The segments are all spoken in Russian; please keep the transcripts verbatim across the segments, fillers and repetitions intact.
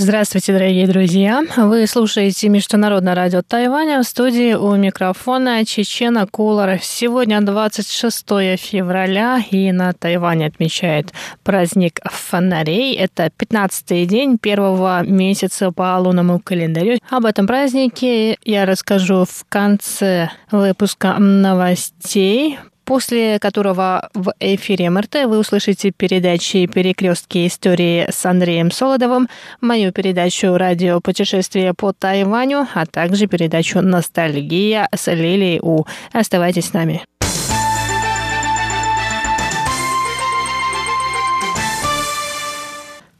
Здравствуйте, дорогие друзья! Вы слушаете Международное радио Тайваня, в студии у микрофона Чечена Куулар. Сегодня двадцать шестое февраля, и на Тайване отмечает праздник фонарей. Это пятнадцатый день первого месяца по лунному календарю. Об этом празднике я расскажу в конце выпуска новостей, после которого в эфире МРТ вы услышите передачи «Перекрестки истории» с Андреем Солодовым, мою передачу «Радио путешествие по Тайваню», а также передачу «Ностальгия» с Лилией У. Оставайтесь с нами.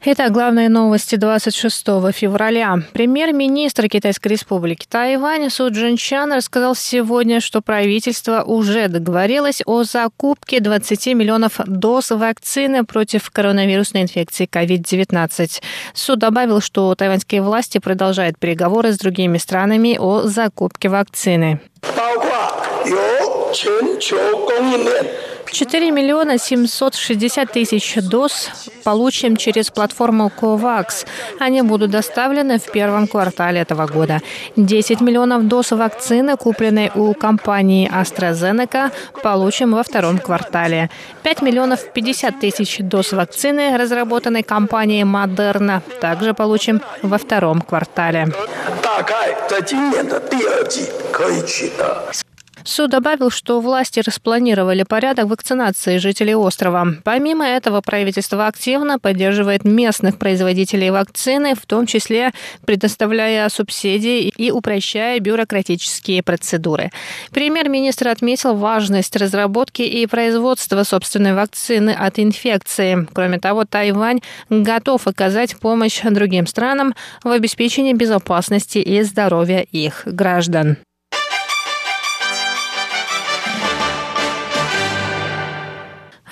Это главные новости двадцать шестого февраля. Премьер-министр Китайской республики Тайвань Су Цзинчан рассказал сегодня, что правительство уже договорилось о закупке двадцати миллионов доз вакцины против коронавирусной инфекции ковид девятнадцать. Су добавил, что тайваньские власти продолжают переговоры с другими странами о закупке вакцины. четыре миллиона семьсот шестьдесят тысяч доз получим через платформу COVAX. Они будут доставлены в первом квартале этого года. десять миллионов доз вакцины, купленной у компании AstraZeneca, получим во втором квартале. пять миллионов пятьдесят тысяч доз вакцины, разработанной компанией Moderna, также получим во втором квартале. Су добавил, что власти распланировали порядок вакцинации жителей острова. Помимо этого, правительство активно поддерживает местных производителей вакцины, в том числе предоставляя субсидии и упрощая бюрократические процедуры. Премьер-министр отметил важность разработки и производства собственной вакцины от инфекции. Кроме того, Тайвань готов оказать помощь другим странам в обеспечении безопасности и здоровья их граждан.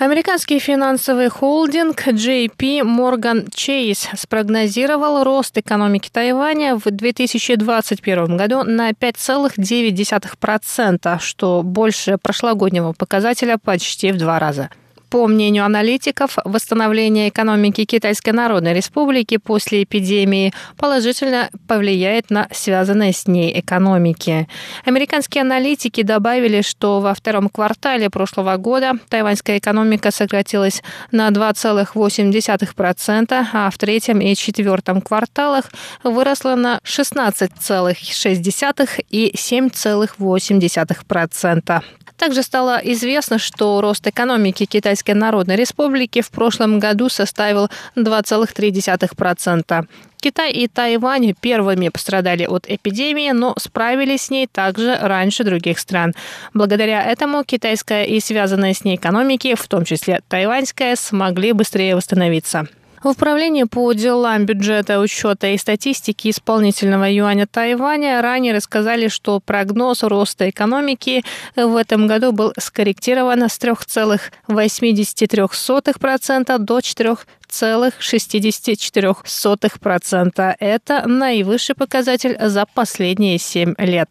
Американский финансовый холдинг джей пи Morgan Chase спрогнозировал рост экономики Тайваня в две тысячи двадцать первом году на пять целых девять десятых процента, что больше прошлогоднего показателя почти в два раза. По мнению аналитиков, восстановление экономики Китайской Народной Республики после эпидемии положительно повлияет на связанные с ней экономики. Американские аналитики добавили, что во втором квартале прошлого года тайваньская экономика сократилась на два целых восемь десятых процента, а в третьем и четвертом кварталах выросла на шестнадцать целых шесть десятых процента и семь целых восемь десятых процента. Также стало известно, что рост экономики Китайской Народной Республики в прошлом году составил два целых три десятых процента. Китай и Тайвань первыми пострадали от эпидемии, но справились с ней также раньше других стран. Благодаря этому китайская и связанная с ней экономики, в том числе тайваньская, смогли быстрее восстановиться. В Управлении по делам бюджета, учета и статистики исполнительного юаня Тайваня ранее рассказали, что прогноз роста экономики в этом году был скорректирован с три целых восемьдесят три сотых процента до четыре целых шестьдесят четыре сотых процента. Это наивысший показатель за последние семь лет.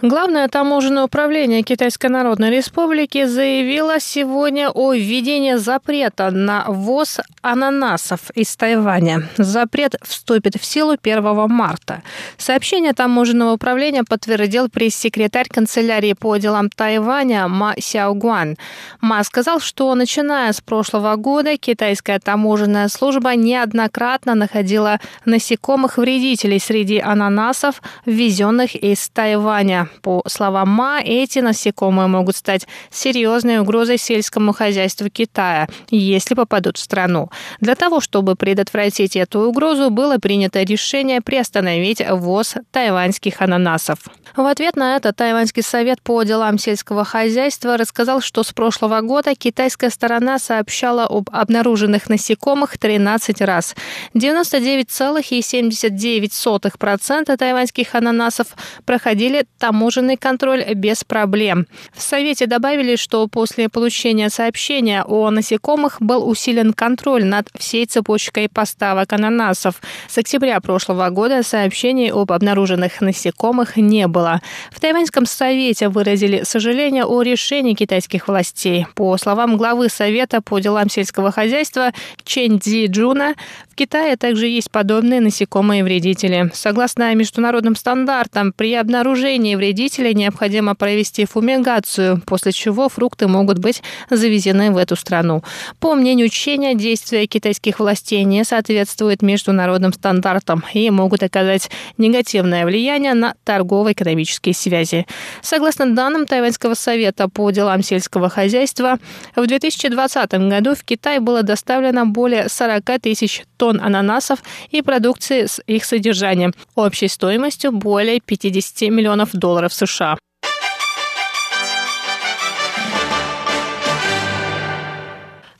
Главное таможенное управление Китайской Народной Республики заявило сегодня о введении запрета на ввоз ананасов из Тайваня. Запрет вступит в силу первого марта. Сообщение таможенного управления подтвердил пресс-секретарь канцелярии по делам Тайваня Ма Сяогуан. Ма сказал, что начиная с прошлого года китайская таможенная служба неоднократно находила насекомых-вредителей среди ананасов, ввезенных из Тайваня. По словам Ма, эти насекомые могут стать серьезной угрозой сельскому хозяйству Китая, если попадут в страну. Для того, чтобы предотвратить эту угрозу, было принято решение приостановить ввоз тайваньских ананасов. В ответ на это Тайваньский совет по делам сельского хозяйства рассказал, что с прошлого года китайская сторона сообщала об обнаруженных насекомых тринадцать раз. девяносто девять целых семьдесят девять сотых процента тайваньских ананасов проходили таможенную таможенный контроль без проблем. В Совете добавили, что после получения сообщения о насекомых был усилен контроль над всей цепочкой поставок ананасов. С октября прошлого года сообщений об обнаруженных насекомых не было. В Тайваньском Совете выразили сожаление о решении китайских властей. По словам главы Совета по делам сельского хозяйства Чен Цзи Джуна, в Китае также есть подобные насекомые-вредители. Согласно международным стандартам, при обнаружении вредителя необходимо провести фумигацию, после чего фрукты могут быть завезены в эту страну. По мнению Ченя, действия китайских властей не соответствуют международным стандартам и могут оказать негативное влияние на торгово-экономические связи. Согласно данным Тайваньского совета по делам сельского хозяйства, в две тысячи двадцатом году в Китай было доставлено более сорок тысяч тонн ананасов и продукции с их содержанием, общей стоимостью более пятьдесят миллионов долларов США.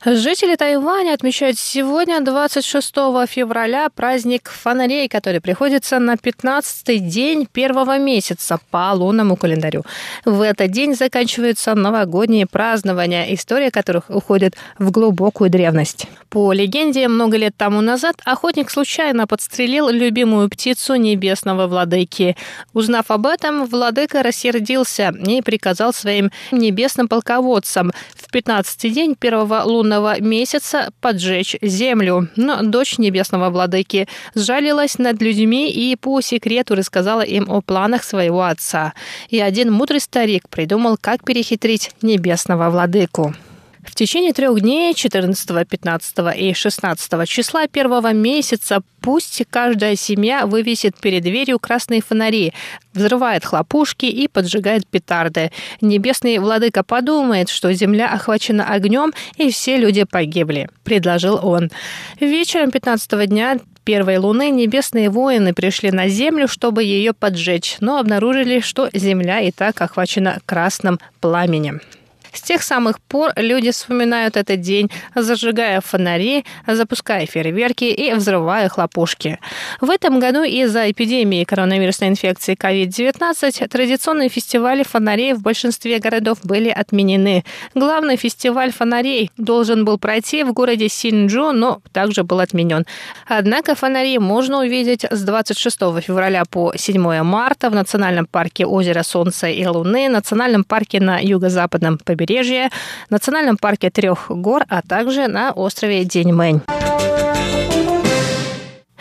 Жители Тайваня отмечают сегодня, двадцать шестого февраля, праздник фонарей, который приходится на пятнадцатый день первого месяца по лунному календарю. В этот день заканчиваются новогодние празднования, история которых уходит в глубокую древность. По легенде, много лет тому назад охотник случайно подстрелил любимую птицу небесного владыки. Узнав об этом, владыка рассердился и приказал своим небесным полководцам в пятнадцатый день первого лунного месяца поджечь землю. Но дочь небесного владыки сжалилась над людьми и по секрету рассказала им о планах своего отца. И один мудрый старик придумал, как перехитрить небесного владыку. В течение трех дней, четырнадцатого, пятнадцатого и шестнадцатого числа первого месяца, пусть каждая семья вывесит перед дверью красные фонари, взрывает хлопушки и поджигает петарды. Небесный владыка подумает, что земля охвачена огнем и все люди погибли, предложил он. Вечером пятнадцатого дня первой луны небесные воины пришли на землю, чтобы ее поджечь, но обнаружили, что земля и так охвачена красным пламенем. С тех самых пор люди вспоминают этот день, зажигая фонари, запуская фейерверки и взрывая хлопушки. В этом году из-за эпидемии коронавирусной инфекции ковид девятнадцать традиционные фестивали фонарей в большинстве городов были отменены. Главный фестиваль фонарей должен был пройти в городе Синьчжу, но также был отменен. Однако фонари можно увидеть с двадцать шестого февраля по седьмое марта в Национальном парке Озеро Солнца и Луны, Национальном парке на юго-западном побережье, побережье, Национальном парке Трех гор, а также на острове Деньмэнь.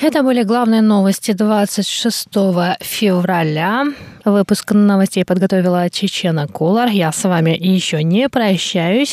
Это были главные новости двадцать шестого февраля. Выпуск новостей подготовила Чечена Куулар. Я с вами еще не прощаюсь.